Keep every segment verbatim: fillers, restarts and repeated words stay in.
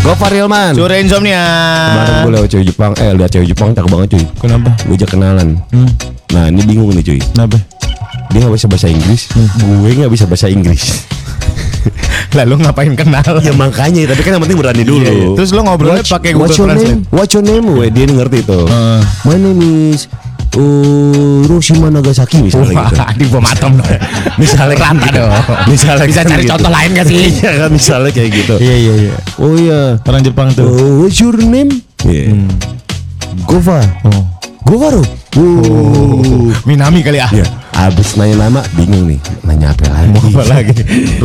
Gofar Hilman, Suri Insomnia. Kemarin gue lewat cewek Jepang, eh lihat cewek Jepang cakep banget cuy. Kenapa? Gue aja kenalan. Hmm. Nah ini bingung nih cuy. Kenapa? Dia nggak bisa bahasa Inggris, hmm. gue nggak bisa bahasa Inggris. Lalu ngapain kenal? Ya makanya, tapi kan yang penting berani dulu. Yeah. Terus lo ngobrolnya pakai Google Translate. What's your name? Weh, dia ngerti itu. Uh. My name is Uh, Hiroshima Nagasaki misalnya uh, gitu. Adik gua matem dong. Misalnya kan gitu. Misalnya bisa cari gitu. Contoh lain gak sih? Iya kan misalnya kayak gitu. Iya iya iya. Oh iya, orang Jepang tuh. Uh, what's your name? Yeah. Hmm. Gofar. Oh. Gofar. Oh. Uh. Minami kali ah. Yeah. Abis nanya nama bingung nih. Nanya apa lagi? Mau apa lagi?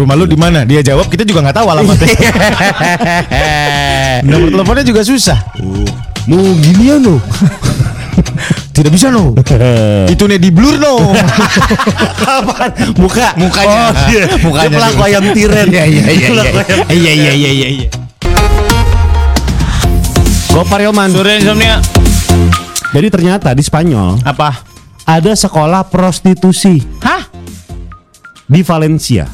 Rumah lu di mana? Dia jawab kita juga enggak tahu alamatnya. Nomor teleponnya juga susah. Uh. Mau ginian loh. Tidak bisa no. Itu nih di blur no. Apaan? Muka, mukanya. Oh, iya. Mukanya. Pelak ayam tiren. Iya iya iya. Iya iya iya iya iya. Gofar Hilman. Suri Insomnia. Jadi ternyata di Spanyol apa? Ada sekolah prostitusi. Hah? Di Valencia.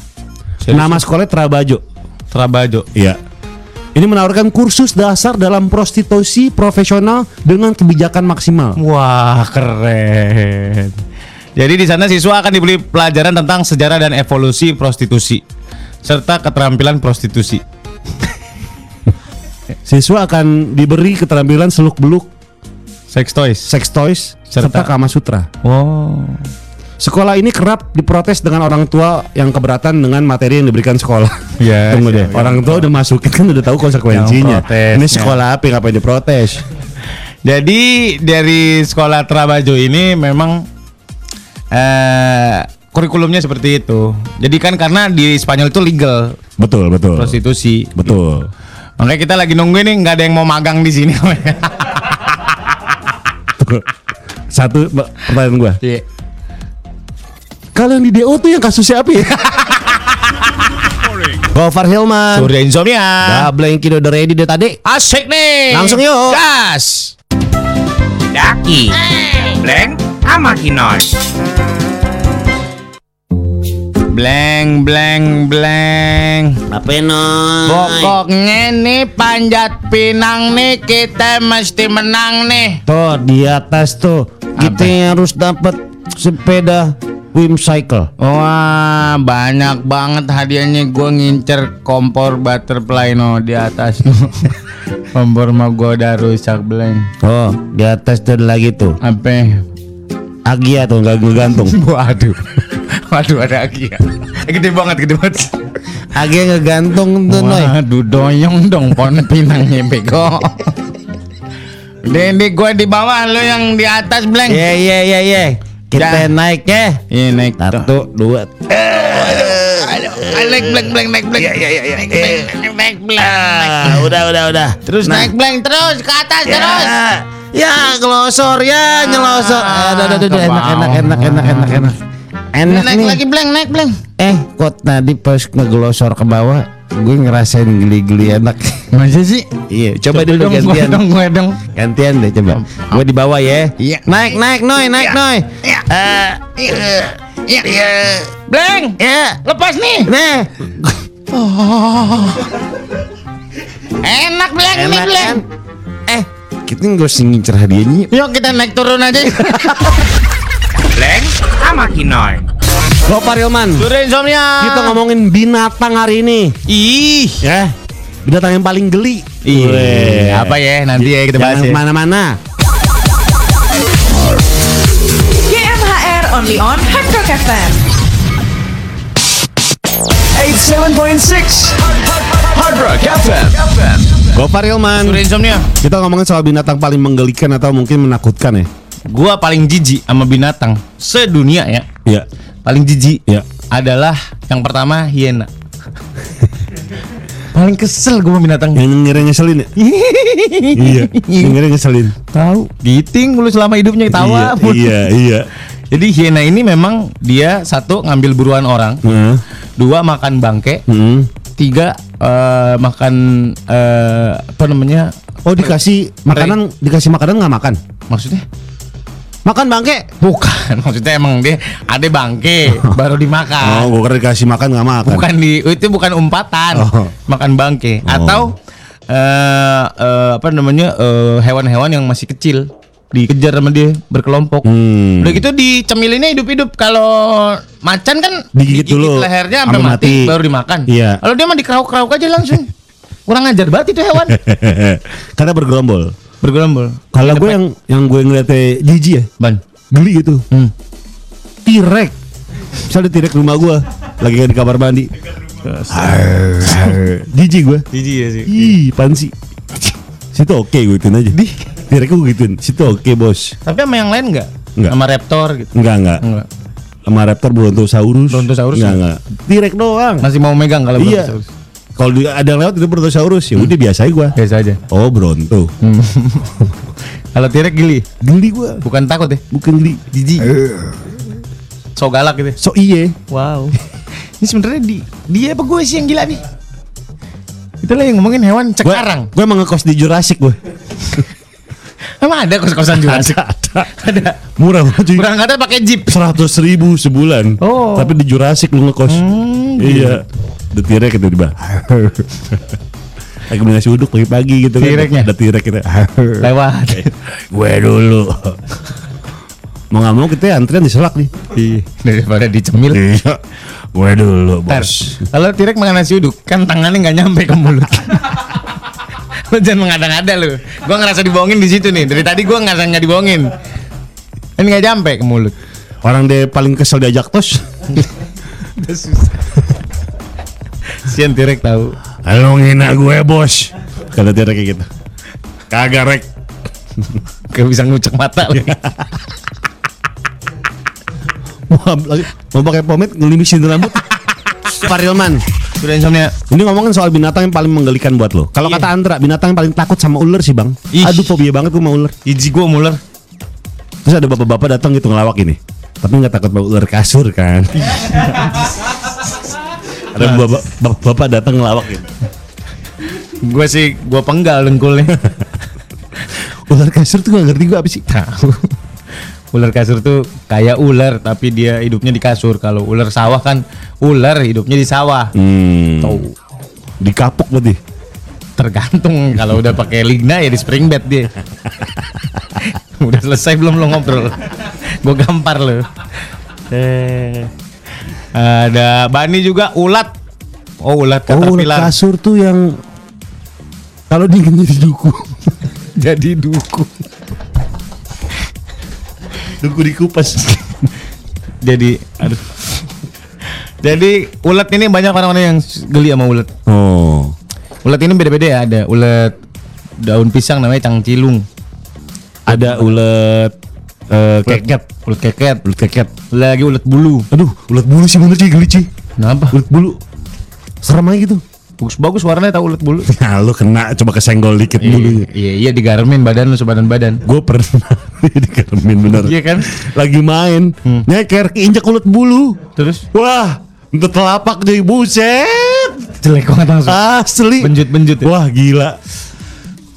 Serius? Nama sekolahnya Trabajo. Trabajo. Iya. Ini menawarkan kursus dasar dalam prostitusi profesional dengan kebijakan maksimal. Wah, keren. Jadi di sana siswa akan diberi pelajaran tentang sejarah dan evolusi prostitusi serta keterampilan prostitusi. Siswa akan diberi keterampilan seluk-beluk sex toys, sex toys serta, serta Kama Sutra. Oh. Sekolah ini kerap diprotes dengan orang tua yang keberatan dengan materi yang diberikan sekolah. Iya. Tunggu deh. Ya, orang tua ya. Udah masukin kan udah tahu konsekuensinya. Ini sekolah apa yang apa diprotes? Jadi dari sekolah Trabajo ini memang eh, kurikulumnya seperti itu. Jadi kan karena di Spanyol itu legal. Betul betul. Prostitusi. Betul. Gitu. Makanya kita lagi nungguin nih nggak ada yang mau magang di sini. Satu pertanyaan gue. Iya. Kalian di D O tuh yang kasusnya apa ya? Gofar Hilman, Suri Insomnia. Babla yang kini udah ready deh tadi. Asik nih. Langsung yuk. Gas. Daki Bleng sama Kinos. Bleng bleng bleng. Apa non? Pokoknya nih Panjat Pinang nih kita mesti menang nih. Tuh di atas tuh kita apa? Harus dapat sepeda Wimcycle. Wah, banyak banget hadiahnya. Gue ngincer kompor butterfly no di atas. Kompor mah gue udah rusak beleng. Oh, di atas tuh lagi tuh. Apa? Agia tuh nggak gue gantung. Waduh, waduh ada agia. Gede banget, gede banget. Agia ngegantung tuh noy. Waduh, doyong dong pon pinangnya bego. Dende gue di bawah, lo yang di atas beleng. Iya iya iya iya. Kita Dan. naik ya. Iya naik. Satu, dua. Naik blank blank naik blank. Iya iya iya. Naik blank naik blank. Udah udah udah. Terus naik blank terus ke atas terus. Ya ngelosor ya nyelosor. Ada ada ada enak enak enak enak enak enak. Enak nih. Naik lagi blank naik blank. Eh kok tadi pas ngelosor ke bawah, gue ngerasain geli-geli enak. Masa sih? Iya. Coba dulu gantian. Gue dong. Gantian deh coba. Gue di bawah ya. Naik naik noy naik noy. Eh, iya, iya, Bleng, ya, lepas nih. Nah, oh, enak Bleng, enak, nih Bleng. Kan? Eh, kita nggak usah ngincer hadiahnya. Yuk kita naik turun aja. Bleng, sama Kinoy. Gofar Hilman, Suri Insomnia. Kita ngomongin binatang hari ini. Ih, ya, binatang yang paling geli. Ih, apa ya? Nanti ya kita bahas. Jangan kemana-mana. Only on Hardrock F M eighty-seven point six Hardrock F M. Gofar Hilman, Suri Insomnia. Kita ngomongin soal binatang paling menggelikan atau mungkin menakutkan ya. Gua paling jijik sama binatang sedunia ya. Iya. Paling jijik ya adalah yang pertama hiena. Paling kesel gue sama binatang. Yang ngira ngeselin ya? Iya. Yang ngira ngeselin. Tahu, giting mulu selama hidupnya ketawa. Iya, iya, iya. Jadi hiena ini memang dia satu ngambil buruan orang, hmm. dua makan bangke, hmm. tiga uh, makan uh, apa namanya? Oh dikasih makanan, dikasih makanan nggak makan? Maksudnya? Makan bangke? Bukan, maksudnya emang dia ada bangke baru dimakan. Oh, gue kira dikasih makan nggak makan? Bukan di, itu bukan umpatan, oh. makan bangke. Atau oh. uh, uh, apa namanya uh, hewan-hewan yang masih kecil dikejar sama dia berkelompok. Hmm. Udah gitu dicemilinnya hidup-hidup. Kalau macan kan digigit, digigit dulu lehernya sampai mati, mati baru dimakan. Iya. Kalau dia mah dikerauk-kerauk aja langsung. Kurang ajar banget itu hewan. Karena bergerombol. Bergerombol. Kalau gue yang yang gue ngeliatnya jijik ya, Ban. Geli gitu. Hmm. Tirek. Misalnya tirek rumah gue lagi di kamar mandi. Jijik gue. Jijik ya sih. Ih, pansi. Situ oke okay, gue ituin aja. Tirek gue gituin. Situ oke okay, bos. Tapi sama yang lain enggak? Enggak. Sama raptor gitu. Enggak, enggak. Enggak. Sama raptor Brontosaurus. Brontosaurus. Enggak, enggak. Tirek doang. Masih mau megang kalau iya. Brontosaurus. Kalau ada yang lewat itu Brontosaurus ya udah hmm. biasa aja gue. Biasa aja. Oh Bronto. Hmm. Kalau tirek geli. Geli gue. Bukan takut ya? Bukan geli. Jijik. So galak gitu. So iye. Wow. Ini sebenarnya di dia apa gue sih yang gila nih? Itulah yang ngomongin hewan cekarang. Gue emang ngekos di Jurassic gue. Emang ada kos-kosan Jurassic? Ada, ada. Ada. Murah banget. Berangkatnya pakai jeep. Seratus ribu sebulan. Oh. Tapi di Jurassic lu ngekos. Hmm, iya. Gitu. Ada tirek gitu tiba. Lagi beli nasi uduk pagi-pagi gitu tireknya. Kan ada tirek gitu lewat. Gue dulu mau gak mau kita antrian diselak nih daripada dicemil. Gue dulu bos. Kalau tirek makan nasi uduk kan tangannya gak nyampe ke mulut. Lo jangan mengada-ngada lo. Gue ngerasa dibohongin di situ nih. Dari tadi gue ngerasa gak dibohongin. Ini gak nyampe ke mulut. Orang dia paling kesel diajak tos. Udah susah. Sian tirek tahu. Halo ngina gue bos. Kata tirek kayak gitu. Kagak rek. Gak bisa ngucek mata lagi. Mau, mau pakai pomade ngelimisin rambut. Gofar Hilman, Suri Insomnia. Ini ngomongin soal binatang yang paling menggelikan buat lo. Kalau yeah. kata Andra, binatang yang paling takut sama ular sih bang. Ish. Aduh fobia banget gue sama ular. Iji gue sama ular. Terus ada bapak-bapak datang gitu ngelawak ini. Tapi gak takut sama ular kasur kan. Ada bapak, bapak datang ngelawak gitu. Gue sih, gue penggal dengkulnya. Ular kasur tuh gak ngerti gue apa sih. Tahu. Ular kasur tuh kayak ular tapi dia hidupnya di kasur. Kalau ular sawah kan ular hidupnya di sawah. Hmm. Tahu. Di kapuk berarti. Tergantung kalau udah pakai ligna ya di spring bed dia. Udah selesai belum lo ngobrol? Gue gampar lo. Eh. Ada bani juga ulat. Oh ulat caterpillar. Oh ulat kasur tuh yang kalau dingin jadi duku. Jadi duku. Duku dikupas. Jadi aduh. Jadi ulat ini banyak orang-orang yang geli sama ulat. Oh. Ulat ini beda-beda ya. Ada ulat daun pisang namanya cangcilung. Ada ulat Uh, keket, ulat keket, ulat keket, lagi ulat bulu. Aduh, ulat bulu sih bener sih geli sih. Kenapa? Ulat bulu serem aja gitu. Bagus-bagus warnanya tau ulat bulu. Nah, lu kena coba kesenggol dikit bulunya. Iya, iya digaremin badan lu sebadan badan. Gue pernah digaremin bener. Iya kan? Lagi main, hmm. nyeker injek ulat bulu. Terus? Wah, untuk telapak jadi buset. Jelek banget langsung. Asli. Benjut-benjut. Ya? Wah, gila.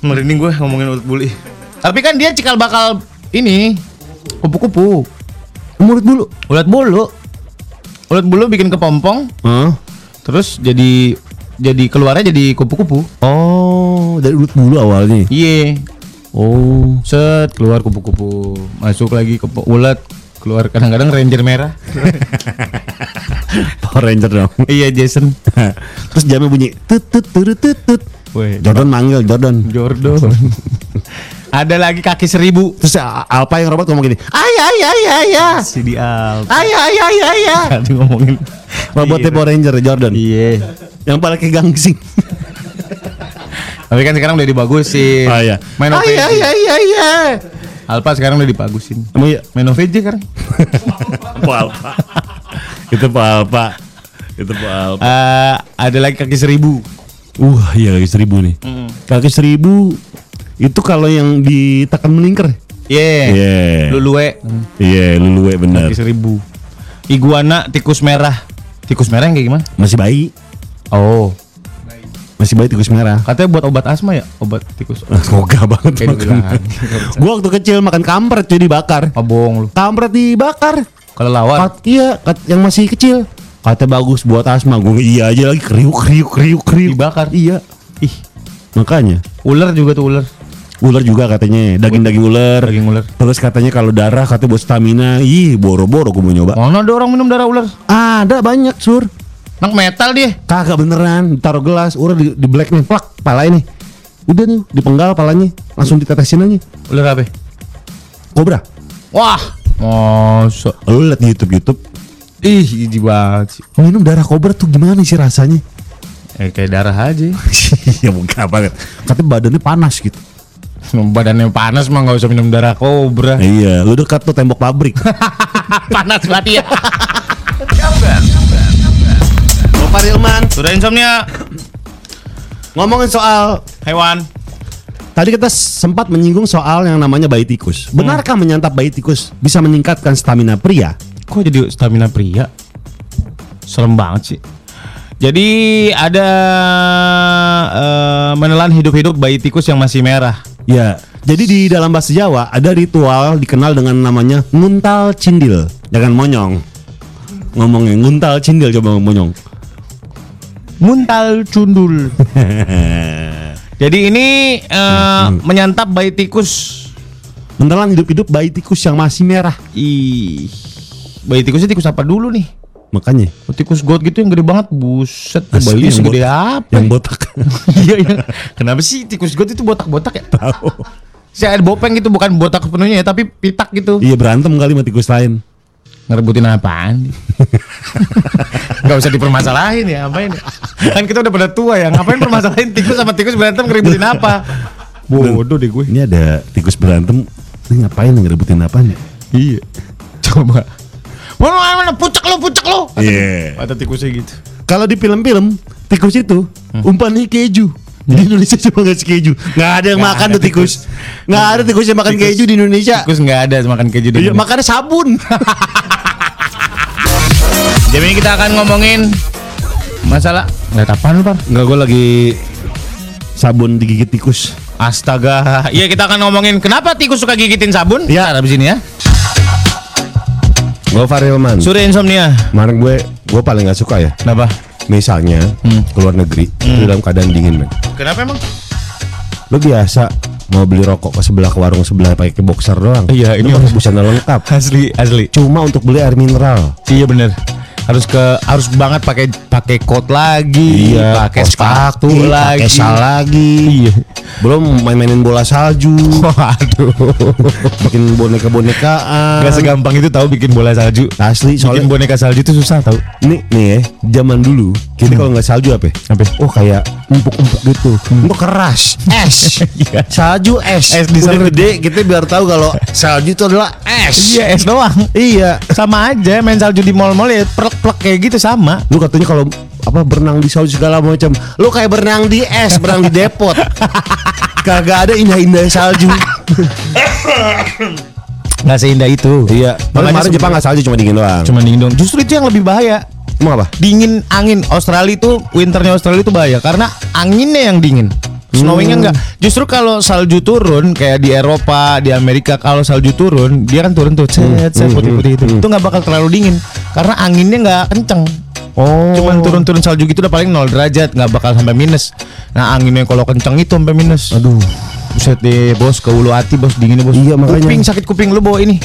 Merinding gue ngomongin ulat bulu. Tapi kan dia cikal bakal ini. Kupu-kupu. Ulat bulu. Ulat bulu. Ulat bulu bikin kepompong. Huh? Terus jadi jadi keluarnya jadi kupu-kupu. Oh, dari ulat bulu awalnya. Iya. Oh, set keluar kupu-kupu. Masuk lagi ke ulat, keluar kadang-kadang ranger merah. Power Ranger dong. Iya, Jason. Terus jamnya bunyi tut tut tut tut tut. Woi, Jordan manggil Jordan. Jordan. Ada lagi kaki seribu. Terus Alpa yang robot ngomong gini, ayah ayah ayah ayah. Si di Alpa. Ayah ayah ayah ayah. Tadi ngomongin robot Tempo Ranger Jordan. Iya. Yang paling kayak gangsing. Tapi kan sekarang udah dibagusin. Oh iya. Main O V G. Ayah ayah ayah ayah. Alpa sekarang udah dibagusin. Emang iya main O V G sekarang. Pak Alpa. Itu Pak Alpa. Itu Pak Alpa. Uh, ada lagi kaki seribu. Wah, uh, iya kaki seribu nih. Mm. Kaki seribu. Itu kalau yang ditekan melingkar. Iya. Yeah. Yeah. Luluwe. Iya, yeah, luluwe benar. Kaki seribu. Iguana, tikus merah. Tikus merah yang kayak gimana? Masih bayi. Oh. Bayi. Masih bayi tikus merah. Katanya buat obat asma ya, obat tikus. Gogah banget. Gue waktu kecil makan kampret cuy dibakar. Ah bohong lu. Kampret dibakar. Kalau lawan. Kat, iya, kat, yang masih kecil. Katanya bagus buat asma. Gue iya aja lagi kriuk kriuk kriuk kriuk dibakar. Iya. Ih. Makanya ular juga tuh, ular ular juga katanya, daging-daging ular, daging ular. Terus katanya kalau darah katanya buat stamina. Ih, boro-boro gue mau nyoba. Mana ada orang minum darah ular? Ada banyak, Sur. Nang metal dia. Kagak beneran, taruh gelas, ular di, di black nih, plak, pala ini. Udah nih, dipenggal palanya, langsung ditetesin aja. Ular apa? Kobra. Wah, masa lu liat di YouTube-YouTube. Ih, jijik banget. Minum darah kobra tuh gimana sih rasanya? Eh, kayak darah aja. Ya bukan banget. Katanya badannya panas gitu. Badannya panas mah gak usah minum darah kobra. Iya, lu dekat tuh tembok pabrik. Panas banget ya. Gofar Hilman, Suri Insomnia. Ngomongin soal hewan. Tadi kita sempat menyinggung soal yang namanya bayi tikus. Benarkah hmm. menyantap bayi tikus bisa meningkatkan stamina pria? Kok jadi stamina pria? Serem banget sih. Jadi ada uh, menelan hidup-hidup bayi tikus yang masih merah. Ya, jadi di dalam bahasa Jawa ada ritual dikenal dengan namanya nguntal cindil. Jangan monyong. Ngomongnya nguntal cindil, coba monyong. Nguntal cundul. Jadi ini uh, hmm. menyantap bayi tikus. Menelan hidup-hidup bayi tikus yang masih merah. Ih. Bayi tikusnya tikus apa dulu nih? Makanya tikus got gitu yang gede banget, buset. Bayi yang gede apa? Yang botak. Iya, yang... Kenapa sih tikus got itu botak-botak ya? Tahu. Si air bopeng gitu, bukan botak sepenuhnya ya, tapi pitak gitu. Iya, berantem kali sama tikus lain. Ngerebutin apaan? Gak usah dipermasalahin ya, ngapain? Kan kita udah pada tua ya, ngapain permasalahin tikus sama tikus berantem ngeributin apa? Bodoh deh gue. Ini ada tikus berantem, ini ngapain ngeributin apaan ya? Iya. Coba. Mana pucak lo, pucak lo. Iya. Ada tikusnya gitu. Kalau di film-film tikus itu hmm. umpannya keju. Di Indonesia cuma ngasih keju. Nggak ada yang gak makan tuh tikus. Nggak ada tikus yang makan tikus. Keju di Indonesia. Tikus nggak ada makan keju. Iya, makannya sabun. Jadi ini kita akan ngomongin masalah. Nggak apaan lu, Pak? Nggak, gue lagi sabun digigit tikus. Astaga. Iya, kita akan ngomongin kenapa tikus suka gigitin sabun. Iya, habis ini ya. Gofar Hilman, Suri Insomnia. Kemarin gue, gue paling gak suka ya. Kenapa? Misalnya hmm. keluar negeri hmm. itu dalam keadaan dingin, men. Kenapa emang? Lo biasa mau beli rokok ke sebelah, ke warung sebelah pakai boxer doang. Iya, ini harus busana lengkap. Asli, asli. Cuma untuk beli air mineral. Iya bener. Harus ke, harus banget pakai pakai kot lagi, iya, pakai sepatu lagi, pakai sal lagi. Iya. Belum main-mainin bola salju. Waduh. Bikin boneka-bonekaan. Gak segampang itu tahu bikin bola salju. Asli, soalnya bikin boneka salju itu susah tahu. Nih, nih ya, zaman dulu kita hmm. kalau nggak salju apa? Apa? Oh, kayak empuk-empuk gitu. Empuk keras. Es. Salju es. Es di sana gede, kita biar tahu kalau salju itu adalah es. Iya, es doang. Iya. Sama aja main salju di mall-mall ya, plek-plek kayak gitu sama. Lu katanya kalau apa berenang di salju segala macam. Lu kayak berenang di es, berenang di depot. Kagak ada indah-indah salju. Gak seindah itu. Iya. Makanya Jepang gak salju, cuma dingin doang. Cuma dingin doang. Justru itu yang lebih bahaya. Emang apa? Dingin angin. Australia itu, winternya Australia itu bahaya karena anginnya yang dingin. Snowingnya enggak. Justru kalau salju turun kayak di Eropa, di Amerika, kalau salju turun dia kan turun tuh cet cet putih-putih itu. Itu nggak bakal terlalu dingin karena anginnya nggak kenceng. Oh. Cuman turun-turun salju gitu udah paling nol derajat, nggak bakal sampai minus. Nah anginnya kalau kenceng itu sampai minus. Aduh. Buset deh bos, ke ulu hati bos, dinginnya bos. Iya makanya. Kuping sakit, kuping lu bawa ini.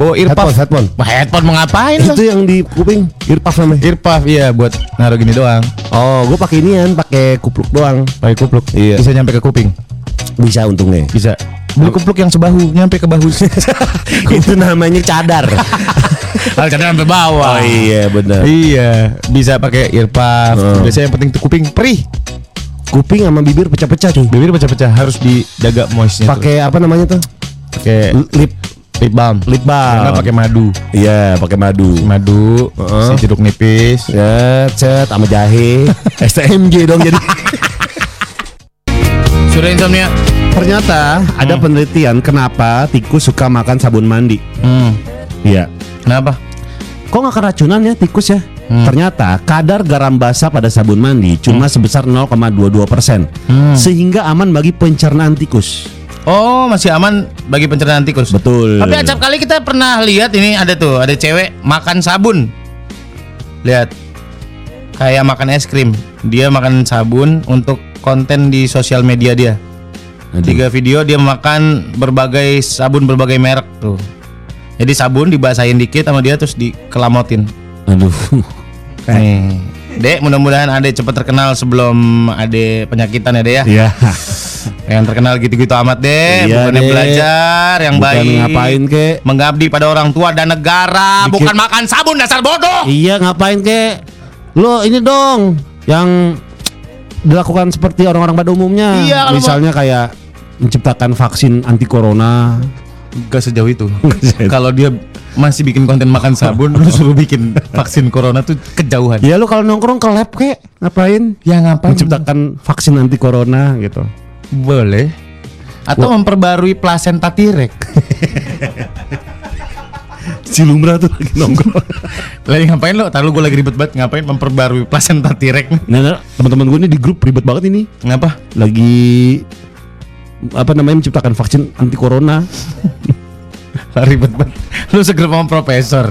Bawa earpuff. Headphone, headphone. Bah, headphone mau ngapain? Itu yang di kuping. Earpuff namanya. Earpuff, iya buat naruh gini doang. Oh, gue pakai inian, pakai kupluk doang. Pakai kupluk. Iya. Bisa nyampe ke kuping. Bisa untungnya. Bisa. Beli kupluk yang sebahu, nyampe ke bahu. Itu namanya cadar. Kalau cadar sampai bawah. Oh, iya benar. Iya, bisa pakai earpuff. Hmm. Biasanya yang penting tuh kuping perih. Kuping sama bibir pecah-pecah tuh. Bibir pecah-pecah harus dijaga moistnya. Pakai apa namanya tuh? Pakai lip Lip balm, lip balm. Karena pakai madu. Iya, yeah, pakai madu. Madu, uh-uh. si jeruk nipis, ya, yeah, cet sama jahe. S T M J dong jadi. Sudah Insomnia. Ternyata hmm. ada penelitian kenapa tikus suka makan sabun mandi. Hmm. Iya. Kenapa? Kok nggak keracunan ya tikus ya? Hmm. Ternyata kadar garam basa pada sabun mandi cuma hmm. sebesar nol koma dua dua persen, hmm. sehingga aman bagi pencernaan tikus. Oh, masih aman bagi pencernaan tikus. Betul. Tapi acap kali kita pernah lihat ini ada tuh, ada cewek makan sabun. Lihat. Kayak makan es krim. Dia makan sabun untuk konten di sosial media dia. Aduh. Tiga video dia makan berbagai sabun berbagai merek tuh. Jadi sabun dibasahin dikit sama dia terus dikelamotin. Aduh. Nih, Dek, mudah-mudahan Ade cepat terkenal sebelum Ade penyakitan ya, Dek ya. Iya. Yang terkenal gitu-gitu amat deh, iya, bukannya deh. Belajar yang bukan baik, ngapain ke? Mengabdi pada orang tua dan negara, dikit. Bukan makan sabun dasar bodoh. Iya ngapain ke? Lo ini dong yang dilakukan seperti orang-orang pada umumnya, iya, misalnya apa? Kayak menciptakan vaksin anti corona. Gak sejauh itu. Kalau dia masih bikin konten makan sabun, lu suruh bikin vaksin corona tuh kejauhan. Ya lu kalau nongkrong ke lab ke, ngapain? Ya ngapain? Menciptakan vaksin anti corona gitu. Boleh. Atau Wah. memperbarui plasenta T-Rex. Si lumrah tuh lagi nongkrong. Lagi ngapain lo? Tahu gue lagi ribet banget. Ngapain memperbarui plasenta T-Rex nih? Nah, nah teman-teman gue ini di grup ribet banget ini. Ngapa? Lagi apa namanya menciptakan vaksin anti corona. Ribet banget. Lu segera sama profesor.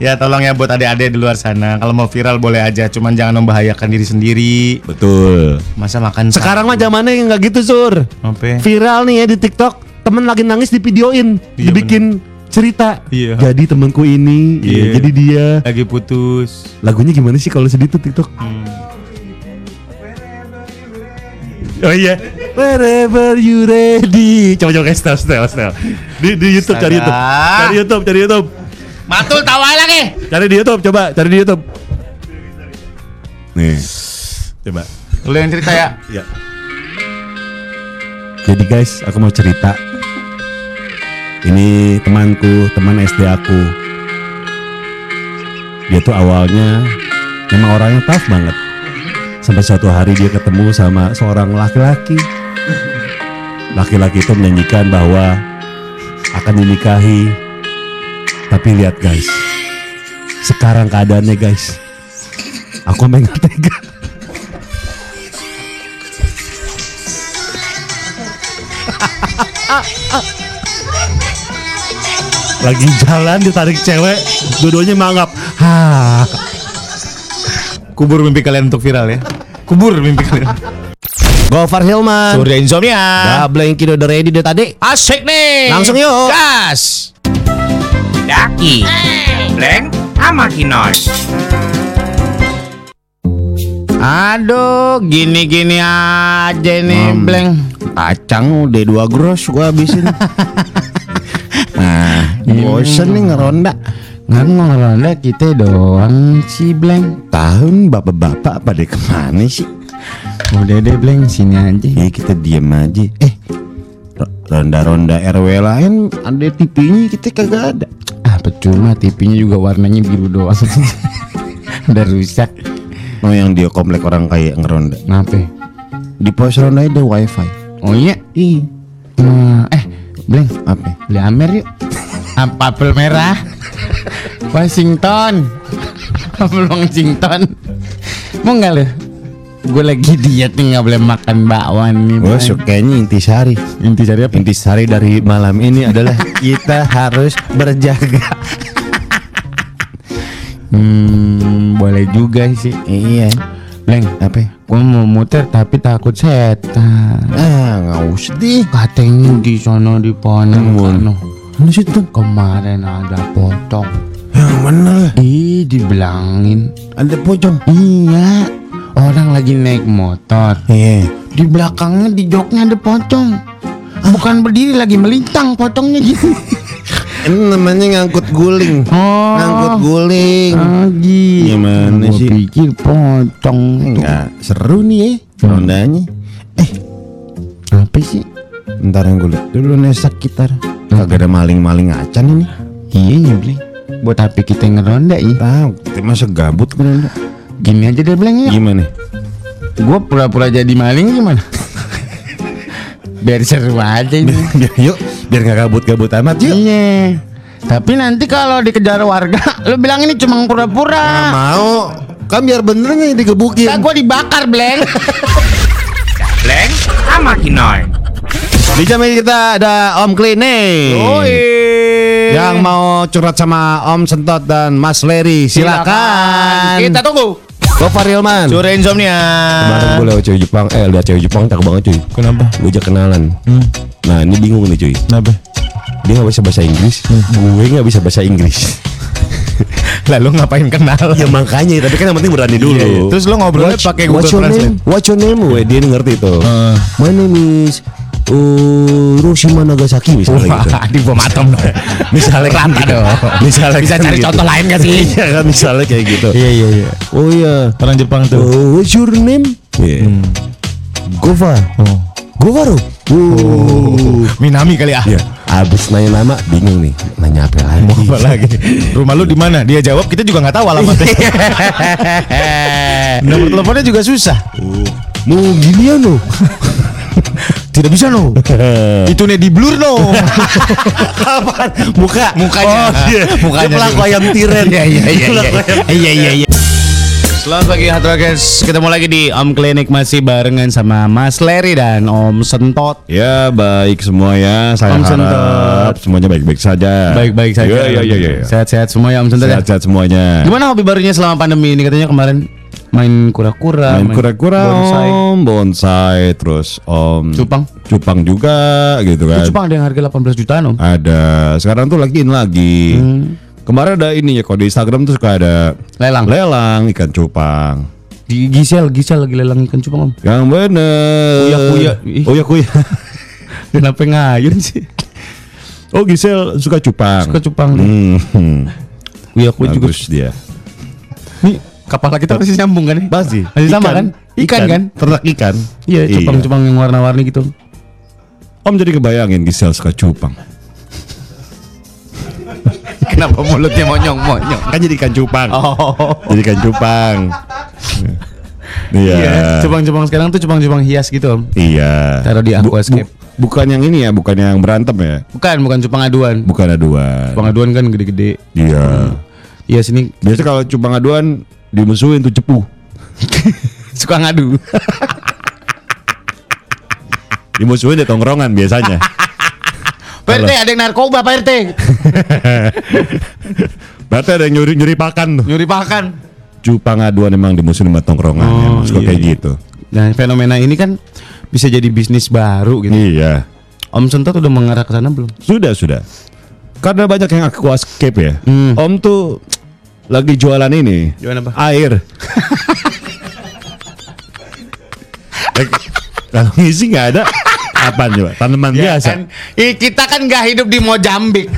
Ya tolong ya buat adik-adik di luar sana, kalau mau viral boleh aja, cuman jangan membahayakan diri sendiri. Betul. Masa makan sabun. Sekarang mah zamannya nggak gitu sur. Apa? Viral nih ya di TikTok, temen lagi nangis divideoin, iya, dibikin bener. cerita. Iya. Jadi temanku ini, iya. ya, jadi dia lagi putus. Lagunya gimana sih kalau sedih tuh TikTok? Hmm. Oh iya. Wherever you ready. Coba-coba guys, stel, stel, stel. Di, di YouTube, cari YouTube, cari YouTube, cari YouTube. Matul tawa lagi. Cari di YouTube, coba cari di YouTube. Nih, coba. Lu yang cerita ya? Iya. Jadi guys, aku mau cerita. Ini temanku, teman S D aku. Dia tuh awalnya memang orangnya tough banget. Sampai suatu hari dia ketemu sama seorang laki-laki. Laki-laki itu menjanjikan bahwa akan dinikahi. Tapi lihat guys, sekarang keadaannya guys, aku nggak tega. Lagi jalan ditarik cewek, dua-duanya mangap. Ha. Kubur mimpi kalian untuk viral ya. Kubur mimpi kalian. Gofar Hilman, Suri Insomnia. Double yang kilo udah ready deh tadi. Asik nih. Langsung yuk. Gas. Daki, Leng, sama Kinoi. Aduh, gini-gini aja nih, hmm. Bleng. Kacang udah dua gros gua habisin. Nah, bosen nih ngeronda. Nggak ngeronda kita doang sih, Bleng. Tahun bapak-bapak pada kemana sih? Udah deh, Bleng, sini aja. Ya kita diem aja. Eh, ronda-ronda R W lain ada T V-nya, kita kagak ada. Percuma, T V-nya juga warnanya biru doang. Udah rusak. Oh yang dia komplek orang kaya ngeronda. Kenapa? Di pos ronda ada wifi. Oh iya? Iya. Hmm, eh, Bleng, apa? Beli Amer yuk. Apa apel merah? Washington. Apel Washington. Mau gak lu? Gue lagi diet nih, gak boleh makan bakwan nih. Gue sukanya intisari. Intisari apa? Intisari dari malam ini adalah kita harus berjaga. Hmm, boleh juga sih. Iya. Leng, apa? Gue mau muter tapi takut setan. Eh, gak usah deh. Katanya di sono di Poneng. Mana situ? Kemarin ada pocong. Yang mana? Ih, dibilangin ada pocong? Iya. Orang lagi naik motor. Iya. Yeah. Di belakangnya di joknya ada pocong. Bukan berdiri lagi melintang pocongnya gitu. Ini namanya ngangkut guling. Oh. Ngangkut guling. Lagi. Gimana gua sih? Gua pikir pocong. Enggak seru nih ya rondanya. Hmm. Eh. Apa sih? Bentar yang gue liat dulu nesak gitar. Kagak ada maling-maling acan ini. Iya nyebling. Buat H P kita ngeronda ya. Tahu, kita masa gabut ngeronda. Gini aja deh Bleng ya. Gimana? Gue pura-pura jadi maling gimana? Biar seru aja ini. Yuk, biar gak gabut-gabut amat yuk. Iya. Tapi nanti kalau dikejar warga, lo bilang ini cuma pura-pura. Nah, mau. Kan biar benernya digebukin. Kan gue dibakar Bleng. Bleng sama Kinoy. Di jam ini kita ada Om Klinik. Yang mau curhat sama Om Sentot dan Mas Leri, silakan. Silakan. Kita tunggu. Gofar Hilman, Suri Insomnia. Kemarin gue lewat cewek Jepang, eh lihat cewek Jepang cakep banget cuy. Kenapa? Gue aja kenalan. Hmm. Nah ini bingung nih cuy. Kenapa? Dia nggak bisa bahasa Inggris, hmm. gue nggak bisa bahasa Inggris. Lalu ngapain kenal? Ya makanya, tapi kan yang penting berani dulu. Yeah, yeah. Terus lo ngobrolnya pakai Google Translate. What's your name? Weh, dia ngerti tuh. Uh. My name is Hiroshima uh, Nagasaki misalnya. Wah, gitu. Di bom atom dong. Misalnya rata dong. Misalnya bisa kan cari gitu. Contoh lain nggak sih? Iya kan misalnya kayak gitu. Iya iya iya. Oh iya. Orang Jepang tuh. Uh, what's your name? Yeah. Hmm. Gofar. Oh. Gofar. Uh. Minami kali ah. Yeah. Abis nanya nama bingung nih, nanya apa lagi? Mau apa lagi? Rumah lu di mana? Dia jawab kita juga nggak tahu alamatnya. Nomor teleponnya juga susah. Uh. Mau gini ya no? Tidak bisa no. Itu nih di blur no. Kapan? Muka, mukanya. Oh, iya. Mukanya. Pelaku ayam tiren. Iya iya iya. Iya iya iya. Selamat pagi Hardrock, ketemu lagi di Om Klinik masih barengan sama Mas Leri dan Om Sentot. Ya baik semua ya, saya Om harap Sentot. Semuanya baik-baik saja. Baik-baik saja. Ya, ya, ya, ya. Sehat-sehat semua ya Om Sentot. Sehat-sehat ya? Semuanya. Gimana hobi barunya selama pandemi ini katanya kemarin? Main kura-kura, main kura-kura, bonsai. Om, bonsai, terus Om cupang, cupang juga gitu kan. Cupang ada yang harga delapan belas jutaan Om. Ada. Sekarang tuh lagi in lagi. Hmm. Kemarin ada ininya kok di Instagram tuh suka ada lelang, lelang ikan cupang. Di Gisel, Gisel lagi lelang ikan cupang Om. Yang bener. Kuya-kuya. Oh ya kuya. Kenapa ngayun sih? Oh Gisel suka cupang. Suka cupang. Hmm. Kuya-kuya juga. Bagus dia. Nih kapal kita masih nyambung kan? Masih. Masih sama kan? Ikan, ikan kan? Ternak ikan. Iya, cupang-cupang yang warna-warni gitu. Om jadi kebayangin Gisel suka cupang. Kenapa mulutnya monyong-monyong? Kan jadi ikan cupang. Oh. Jadi ikan cupang. Iya. Iya. Cupang-cupang sekarang tuh cupang-cupang hias gitu Om. Iya. Taruh di aquascape. Bu, bu, bukan yang ini ya, bukan yang berantem ya. Bukan, bukan cupang aduan. Bukan aduan. Cupang aduan kan gede-gede. Iya. Iya sini. Biasanya kalau cupang aduan dimusuhin tuh cepu. Suka ngadu. Dimusuhin di tongkrongan biasanya. Pak R T ada yang narkoba Pak R T. Berarti ada yang nyuri nyuri pakan tuh. Nyuri pakan. Cupang aduan emang di musim lima tongkrongan oh, ya, maksudnya iya, kayak iya. gitu. Nah fenomena ini kan bisa jadi bisnis baru gitu. Iya. Om Sentot udah mengarah ke sana belum? Sudah sudah. Karena banyak yang aquascape ya. Hmm. Om tuh lagi jualan ini. Jualan apa? Air. Kalau ngisi nggak ada. Apaan coba? Tanaman ya, biasa kan, kita kan gak hidup di Mojambik.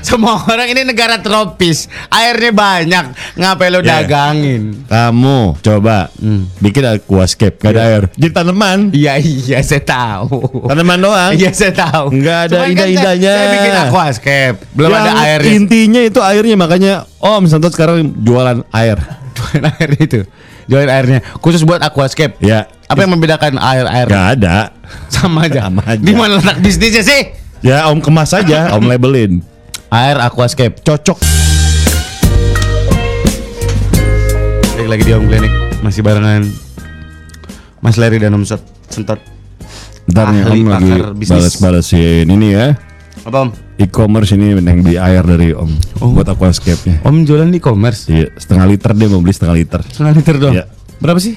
Semua orang ini negara tropis, airnya banyak. Ngapain lo yeah. dagangin? Kamu coba hmm. bikin aquascape, gak yeah. ada air. Jadi tanaman. Iya iya saya tahu. Tanaman doang. Iya saya tahu. Gak ada ida-idanya kan saya, saya bikin aquascape. Belum yang ada airnya. Intinya itu airnya. Makanya Om Sentot sekarang jualan air. Jualan air itu. Jualan airnya khusus buat aquascape. Iya. Apa yang membedakan air-air? Gak ada. Sama aja. Sama aja. Di mana letak bisnisnya sih? Ya Om kemas aja, Om labelin. Air aquascape cocok. Balik lagi di Om Klinik masih barengan Mas Leri dan Om Sentot. Bentar nih Om lagi balas-balasin ini ya. Apa Om? E-commerce ini yang di air dari Om oh. buat aquascape-nya. Om jualan e-commerce? Iya, setengah liter dia mau beli setengah liter. Setengah liter doang? Iya. Berapa sih?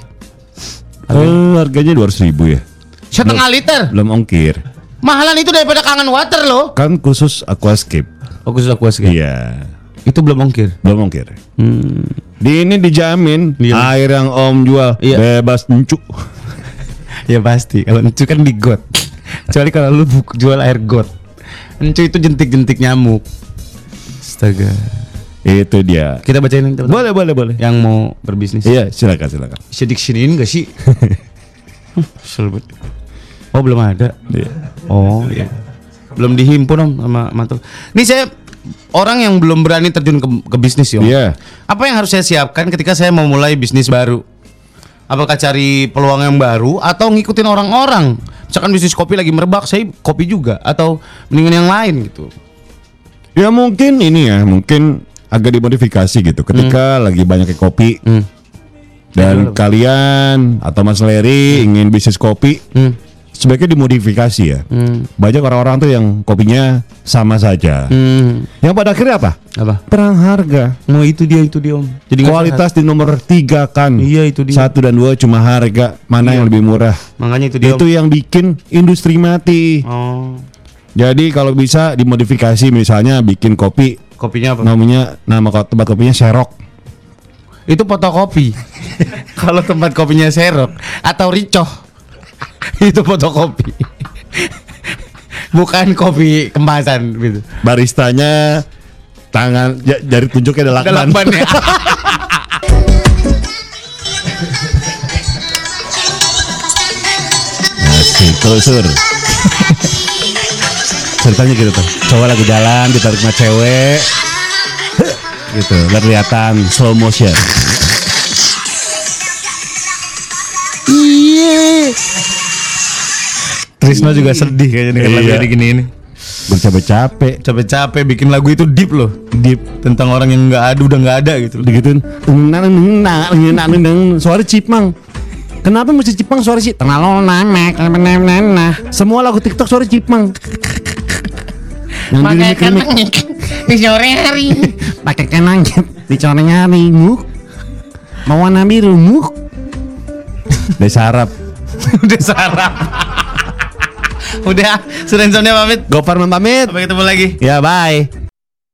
Oh, harganya dua ratus ribu ya. Setengah belum, liter? Belum ongkir. Mahalan itu daripada Kangen Water loh. Kan khusus aquascape. Oh khusus aquascape. Iya. Itu belum ongkir? Belum ongkir. Hmm. Di ini dijamin iya. air yang Om jual iya. bebas encuk. Ya pasti. Kalau encuk kan di got. Kecuali kalau lu jual air got. Encuk itu jentik-jentik nyamuk. Astaga. Itu dia. Kita bacain yang teman-teman. Boleh, boleh, boleh. Yang mau berbisnis. Iya, silakan, silakan. Bisa diksiniin enggak sih? Selebut. Oh, belum ada. Iya. Oh, iya. Belum dihimpun Om sama Matul. Ini saya orang yang belum berani terjun ke, ke bisnis Om. Iya. Apa yang harus saya siapkan ketika saya mau mulai bisnis baru? Apakah cari peluang yang baru atau ngikutin orang-orang? Misalkan bisnis kopi lagi merebak, saya kopi juga atau mendingan yang lain gitu. Ya mungkin ini ya, mungkin agak dimodifikasi gitu ketika hmm. lagi banyak kopi hmm. dan ya, kalian atau Mas Leri hmm. ingin bisnis kopi hmm. sebaiknya dimodifikasi ya. Hmm. Banyak orang-orang tuh yang kopinya sama saja. Hmm. Yang pada akhirnya apa? Apa? Perang harga. Mau oh, itu dia itu dia Om. Jadi kualitas di nomor tiga kan. Iya itu dia. Satu dan dua cuma harga. Mana iya, yang lebih murah? Makanya itu dia. Itu Om, yang bikin industri mati. Oh. Jadi kalau bisa dimodifikasi, misalnya bikin kopi. Kopinya apa? Namanya nama tempat kopinya Serok. Itu fotokopi. Kalau tempat kopinya Serok atau Ricoh itu fotokopi. Bukan kopi kemasan gitu. Baristanya tangan j- jari tunjuknya adalah lakban. Ya. Asik tuh Sur. Ceritanya gitu tuh. Coba lagi jalan ditarik sama cewek. Gitu, kelihatan slow motion. Iya. Trisno juga sedih kayaknya dengan lagu ini gini ini. Bercapek-capek, capek-capek bikin lagu itu deep loh, deep tentang orang yang enggak ada, udah enggak ada gitu. Digituin. Suara cipang. Kenapa mesti cipang suara sih? Semua lagu TikTok suara cipang. Yang pakai kanan di sore hari, pakai kanan di sore hari, muk mau warna biru muk. Desa Arab, Desa Arab. Udah, Suri Insomnia pamit, Gofar pamit. Sampai ketemu lagi. Ya bye.